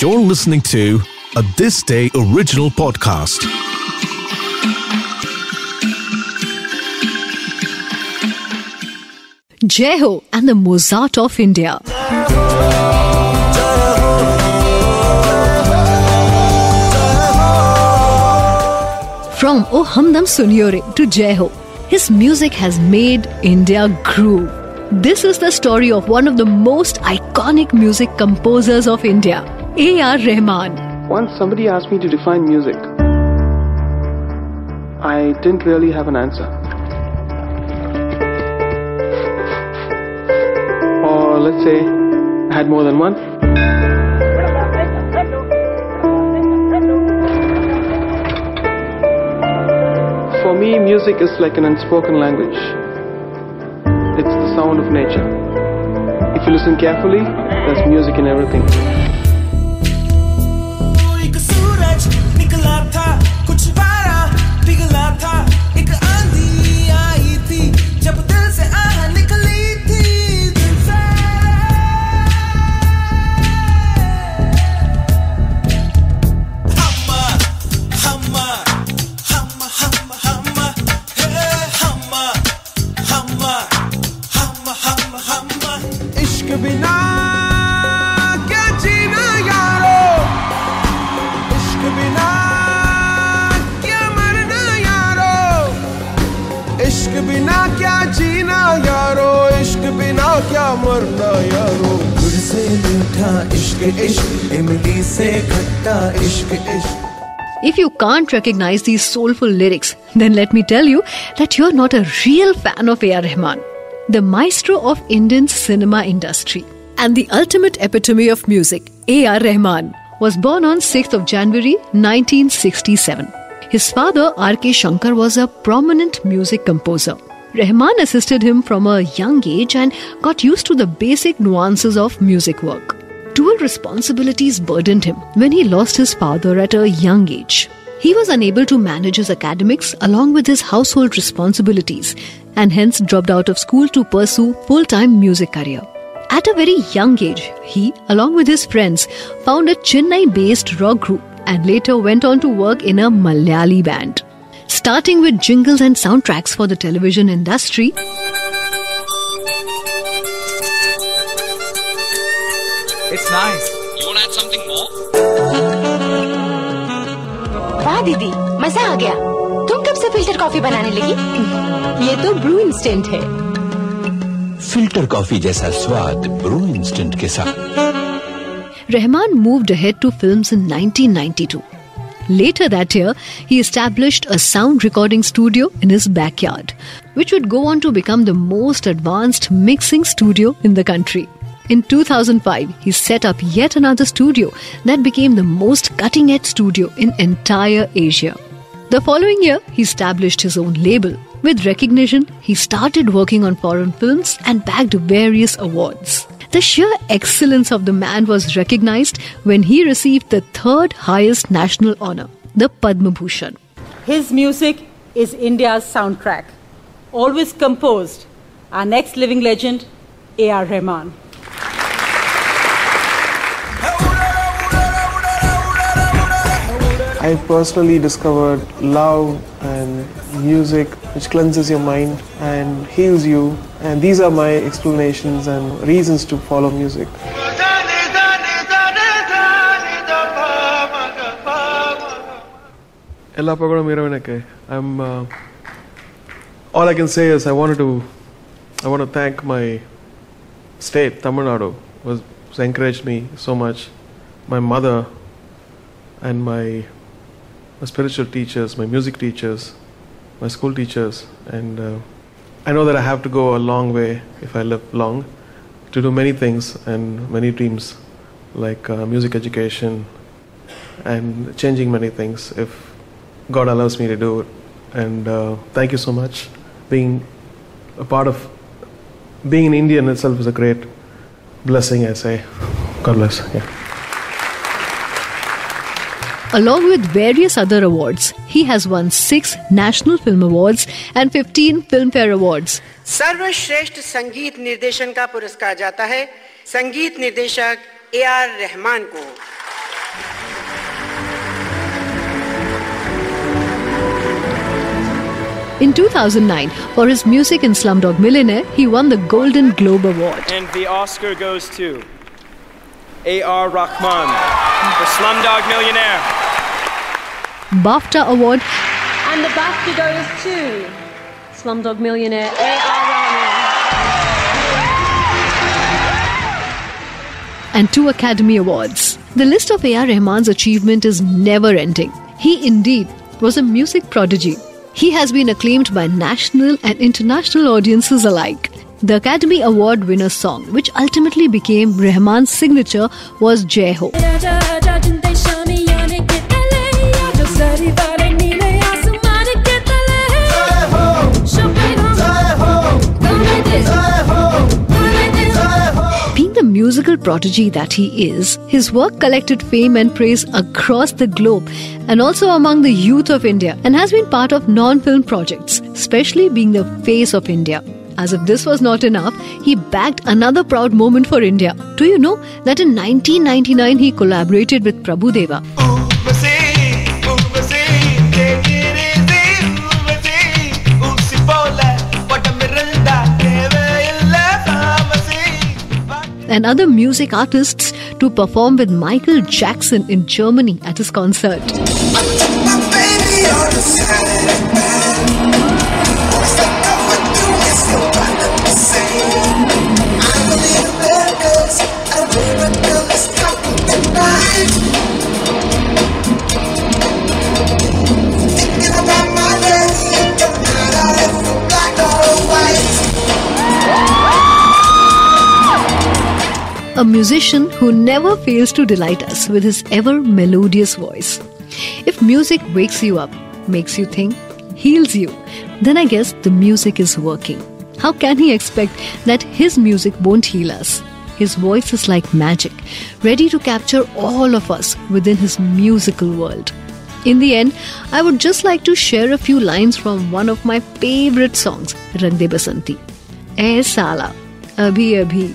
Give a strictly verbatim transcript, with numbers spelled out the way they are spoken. You're listening to a This Day Original Podcast. Jai Ho and the Mozart of India. From O Hamdam Sunyo Re to Jai Ho, his music has made India groove. This is the story of one of the most iconic music composers of India, A R Rahman. Once somebody asked me to define music. I didn't really have an answer. Or let's say, I had more than one. For me, music is like an unspoken language. It's the sound of nature. If you listen carefully, there's music in everything. If you can't recognize these soulful lyrics, then let me tell you that you're not a real fan of A R Rahman, the maestro of Indian cinema industry. And the ultimate epitome of music, A R Rahman, was born on sixth of January nineteen sixty-seven. His father, R K Shankar, was a prominent music composer. Rahman assisted him from a young age and got used to the basic nuances of music work. Dual responsibilities burdened him when he lost his father at a young age. He was unable to manage his academics along with his household responsibilities and hence dropped out of school to pursue full-time music career. At a very young age, he, along with his friends, found a Chennai-based rock group and later went on to work in a Malayali band. Starting with jingles and soundtracks for the television industry, it's nice. You want to add something more? Wow, Didi, मजा आ गया. तुम कब से filter coffee बनाने लगी? ये तो Bru instant है. फिल्टर कॉफी जैसा स्वाद ब्रू इंस्टेंट के साथ. Rahman moved ahead to films in nineteen ninety-two. Later that year, he established a sound recording studio in his backyard, which would go on to become the most advanced mixing studio in the country. In two thousand five, he set up yet another studio that became the most cutting-edge studio in entire Asia. The following year, he established his own label. With recognition, he started working on foreign films and bagged various awards. The sheer excellence of the man was recognized when he received the third highest national honor, the Padma Bhushan. His music is India's soundtrack. Always composed, our next living legend, A R Rahman. I personally discovered love and music which cleanses your mind and heals you, and these are my explanations and reasons to follow music. I'm, uh, all I can say is I wanted to I want to thank my state, Tamil Nadu, was, was encouraged me so much. My mother and my my spiritual teachers, my music teachers, my school teachers, and uh, I know that I have to go a long way if I live long to do many things and many dreams, like uh, music education and changing many things if God allows me to do it. And uh, thank you so much. Being a part of being an Indian itself is a great blessing, I say. God bless. Yeah. Along with various other awards, he has won six National Film Awards and fifteen Filmfare Awards. सर्वश्रेष्ठ संगीत निर्देशन का पुरस्कार जाता है संगीत निर्देशक A R Rahman को. In two thousand nine, for his music in Slumdog Millionaire, he won the Golden Globe Award. And the Oscar goes to A R Rahman for Slumdog Millionaire. BAFTA Award. And the BAFTA goes to Slumdog Millionaire, A R Rahman. And two Academy Awards. The list of A R Rahman's achievement is never-ending. He indeed was a music prodigy. He has been acclaimed by national and international audiences alike. The Academy Award winner song, which ultimately became Rahman's signature, was Jai Ho. Being the musical prodigy that he is, his work collected fame and praise across the globe and also among the youth of India, and has been part of non-film projects, especially being the face of India. As if this was not enough, he bagged another proud moment for India. Do you know that in nineteen ninety-nine he collaborated with Prabhu Deva? And other music artists to perform with Michael Jackson in Germany at his concert. A musician who never fails to delight us with his ever melodious voice. If music wakes you up, makes you think, heals you, then I guess the music is working. How can he expect that his music won't heal us? His voice is like magic, ready to capture all of us within his musical world. In the end, I would just like to share a few lines from one of my favorite songs, Rang De Basanti. Eh Sala, Abhi Abhi.